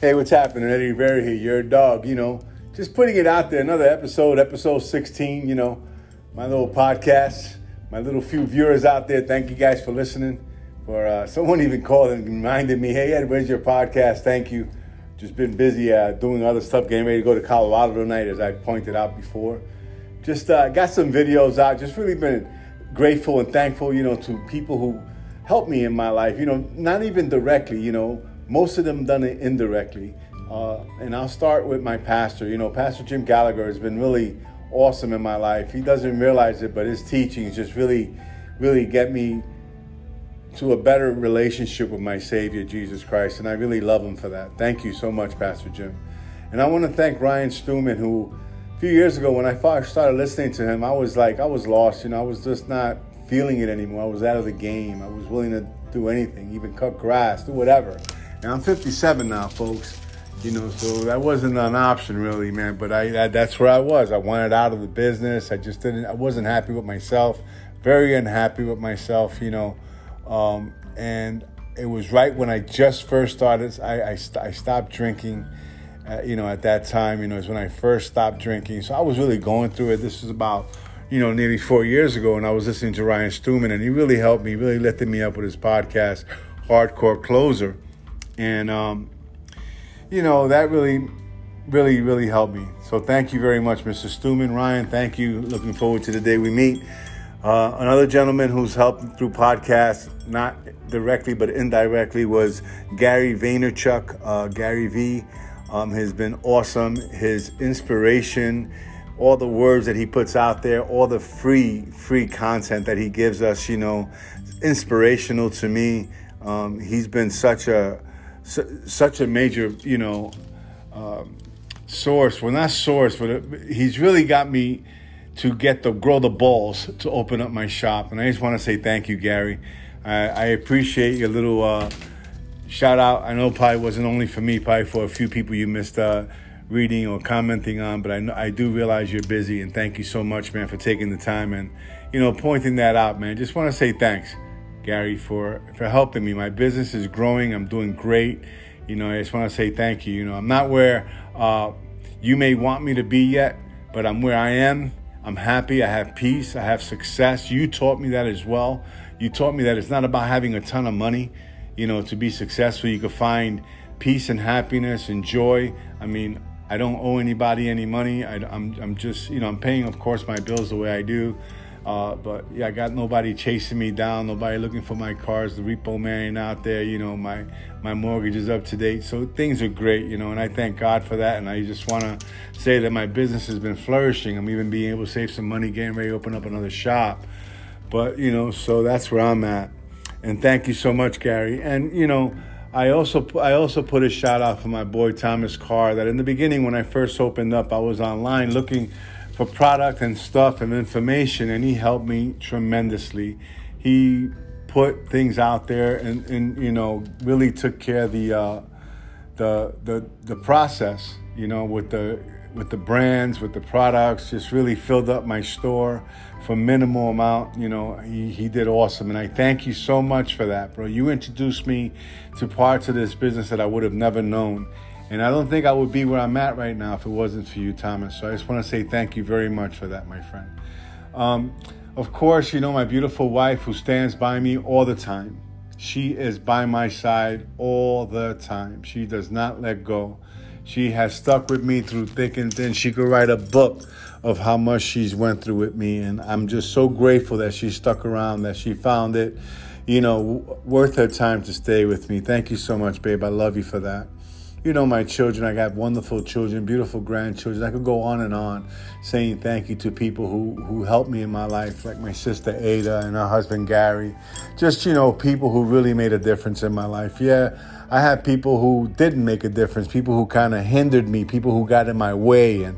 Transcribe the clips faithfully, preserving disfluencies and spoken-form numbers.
Hey, what's happening? Eddie Rivera here, your dog, you know, just putting it out there. Another episode, episode sixteen, you know, my little podcast, my little few viewers out there. Thank you guys for listening. For uh, someone even called and reminded me, hey, Ed, where's your podcast? Thank you. Just been busy uh, doing other stuff, getting ready to go to Colorado tonight, as I pointed out before. Just uh, got some videos out. Just really been grateful and thankful, you know, to people who helped me in my life, you know, not even directly, you know. Most of them done it indirectly. Uh, and I'll start with my pastor. You know, Pastor Jim Gallagher has been really awesome in my life. He doesn't realize it, but his teachings just really, really get me to a better relationship with my Savior, Jesus Christ. And I really love him for that. Thank you so much, Pastor Jim. And I want to thank Ryan Stewman, who a few years ago when I first started listening to him, I was like, I was lost. You know, I was just not feeling it anymore. I was out of the game. I was willing to do anything, even cut grass, do whatever. And I'm fifty-seven now, folks, you know, so that wasn't an option really, man. But I, I that's where I was. I wanted out of the business. I just didn't, I wasn't happy with myself, very unhappy with myself, you know. Um, and it was right when I just first started, I, I, st- I stopped drinking, uh, you know, at that time, you know, it's when I first stopped drinking. So I was really going through it. This was about, you know, nearly four years ago, and I was listening to Ryan Stewman, and he really helped me, really lifted me up with his podcast, Hardcore Closer. And, um, you know, that really, really, really helped me. So thank you very much, Mister Stewman. Ryan, thank you. Looking forward to the day we meet. Uh, another gentleman who's helped through podcasts, not directly but indirectly, was Gary Vaynerchuk. Uh, Gary V um, has been awesome. His inspiration, all the words that he puts out there, all the free, free content that he gives us, you know, inspirational to me. Um, he's been such a... such a major, you know, um, source. Well, not source, but he's really got me to get the grow the balls to open up my shop. And I just want to say thank you, Gary. I, I appreciate your little uh, shout out. I know it probably wasn't only for me, probably for a few people you missed uh, reading or commenting on. But I know, I do realize you're busy, and thank you so much, man, for taking the time and, you know, pointing that out, man. Just want to say thanks, Gary, for, for helping me. My business is growing. I'm doing great. You know, I just want to say thank you. You know, I'm not where uh, you may want me to be yet, but I'm where I am. I'm happy. I have peace. I have success. You taught me that as well. You taught me that it's not about having a ton of money, you know, to be successful. You can find peace and happiness and joy. I mean, I don't owe anybody any money. I, I'm, I'm just, you know, I'm paying, of course, my bills the way I do. Uh, but yeah, I got nobody chasing me down, nobody looking for my cars, the repo man ain't out there, you know, my, my mortgage is up to date. So things are great, you know, and I thank God for that. And I just want to say that my business has been flourishing. I'm even being able to save some money, getting ready to open up another shop. But, you know, so that's where I'm at. And thank you so much, Gary. And, you know, I also, I also put a shout out for my boy, Thomas Carr, that in the beginning, when I first opened up, I was online looking for product and stuff and information, and he helped me tremendously. He put things out there and, and you know, really took care of the uh, the the the process, you know, with the with the brands, with the products, just really filled up my store for minimal amount. You know, he, he did awesome, and I thank you so much for that, bro. You introduced me to parts of this business that I would have never known. And I don't think I would be where I'm at right now if it wasn't for you, Thomas. So I just want to say thank you very much for that, my friend. Um, of course, you know, my beautiful wife who stands by me all the time. She is by my side all the time. She does not let go. She has stuck with me through thick and thin. She could write a book of how much she's went through with me. And I'm just so grateful that she stuck around, that she found it, you know, worth her time to stay with me. Thank you so much, babe. I love you for that. You know, my children, I got wonderful children, beautiful grandchildren. I could go on and on saying thank you to people who, who helped me in my life, like my sister Ada and her husband Gary. Just, you know, people who really made a difference in my life. Yeah, I had people who didn't make a difference, people who kind of hindered me, people who got in my way. And,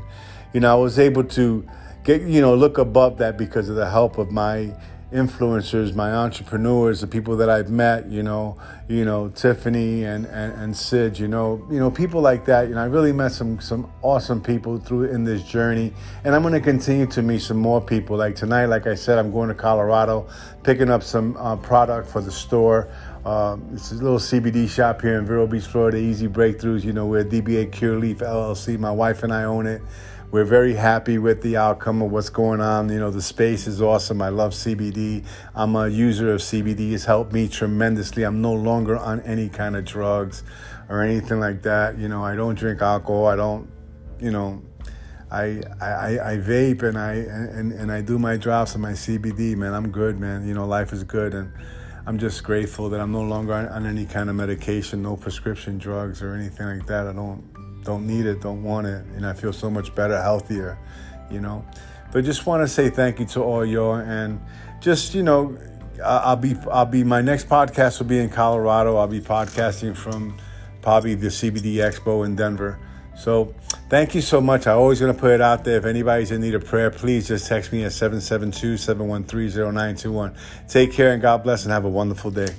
you know, I was able to get, you know, look above that because of the help of my influencers, my entrepreneurs, the people that I've met, you know, you know, Tiffany and, and, and Sid, you know, you know, people like that. You know, I really met some some awesome people through in this journey, and I'm going to continue to meet some more people. Like tonight, like I said, I'm going to Colorado, picking up some uh, product for the store. Um, it's a little C B D shop here in Vero Beach, Florida, Easy Breakthroughs. You know, we're D B A Cure Leaf L L C. My wife and I own it. We're very happy with the outcome of what's going on. You know, the space is awesome. I love C B D. I'm a user of C B D. It's helped me tremendously. I'm no longer on any kind of drugs or anything like that. You know, I don't drink alcohol. I don't, you know, I I, I vape and I and, and I do my drops and my C B D, man. I'm good, man. You know, life is good. And I'm just grateful that I'm no longer on, on any kind of medication, no prescription drugs or anything like that. I don't. Don't need it, don't want it, and I feel so much better, healthier, you know. But just want to say thank you to all y'all, and just, you know, I'll be, I'll be. My next podcast will be in Colorado. I'll be podcasting from probably the C B D Expo in Denver. So thank you so much. I'm always going to put it out there. If anybody's in need of prayer, please just text me at seven seven two, seven one three, zero nine two one. Take care and God bless, and have a wonderful day.